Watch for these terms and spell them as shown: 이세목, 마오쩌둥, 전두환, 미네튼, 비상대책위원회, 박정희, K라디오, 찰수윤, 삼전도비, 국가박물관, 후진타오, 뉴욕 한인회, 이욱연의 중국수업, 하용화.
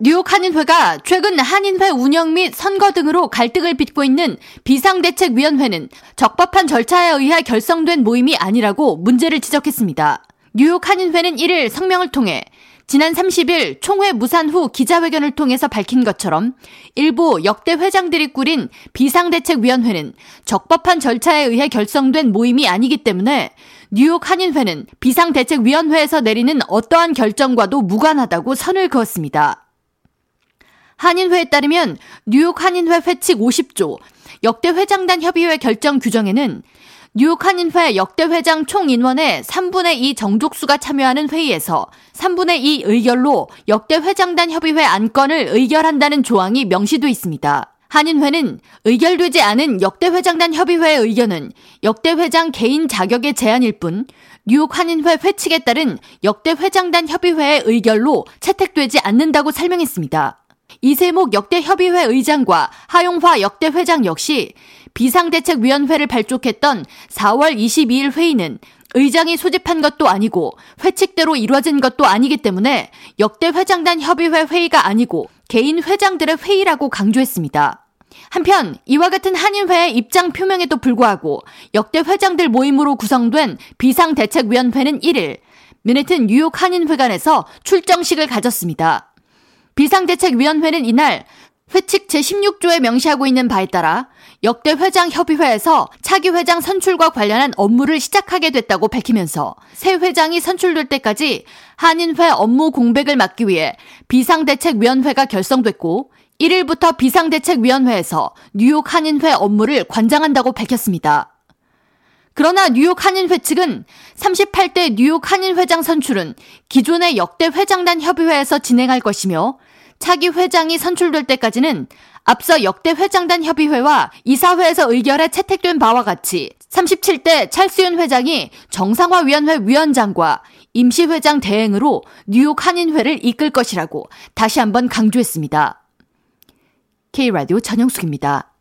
뉴욕 한인회가 최근 한인회 운영 및 선거 등으로 갈등을 빚고 있는 비상대책위원회는 적법한 절차에 의해 결성된 모임이 아니라고 문제를 지적했습니다. 뉴욕 한인회는 1일 성명을 통해 지난 30일 총회 무산 후 기자회견을 통해서 밝힌 것처럼 일부 역대 회장들이 꾸린 비상대책위원회는 적법한 절차에 의해 결성된 모임이 아니기 때문에 뉴욕 한인회는 비상대책위원회에서 내리는 어떠한 결정과도 무관하다고 선을 그었습니다. 한인회에 따르면 뉴욕 한인회 회칙 50조, 역대 회장단 협의회 결정 규정에는 뉴욕 한인회 역대 회장 총 인원의 3분의 2 정족수가 참여하는 회의에서 3분의 2 의결로 역대 회장단 협의회 안건을 의결한다는 조항이 명시돼 있습니다. 한인회는 의결되지 않은 역대 회장단 협의회의 의견은 역대 회장 개인 자격의 제한일 뿐 뉴욕 한인회 회칙에 따른 역대 회장단 협의회의 의결로 채택되지 않는다고 설명했습니다. 이세목 역대 협의회 의장과 하용화 역대 회장 역시 비상대책위원회를 발족했던 4월 22일 회의는 의장이 소집한 것도 아니고 회칙대로 이루어진 것도 아니기 때문에 역대 회장단 협의회 회의가 아니고 개인 회장들의 회의라고 강조했습니다. 한편 이와 같은 한인회의 입장 표명에도 불구하고 역대 회장들 모임으로 구성된 비상대책위원회는 1일 미네튼 뉴욕 한인회관에서 출정식을 가졌습니다. 비상대책위원회는 이날 회칙 제16조에 명시하고 있는 바에 따라 역대 회장 협의회에서 차기 회장 선출과 관련한 업무를 시작하게 됐다고 밝히면서 새 회장이 선출될 때까지 한인회 업무 공백을 막기 위해 비상대책위원회가 결성됐고 1일부터 비상대책위원회에서 뉴욕 한인회 업무를 관장한다고 밝혔습니다. 그러나 뉴욕 한인회 측은 38대 뉴욕 한인회장 선출은 기존의 역대 회장단 협의회에서 진행할 것이며 차기 회장이 선출될 때까지는 앞서 역대 회장단 협의회와 이사회에서 의결해 채택된 바와 같이 37대 찰수윤 회장이 정상화위원회 위원장과 임시회장 대행으로 뉴욕 한인회를 이끌 것이라고 다시 한번 강조했습니다. K라디오 전영숙입니다.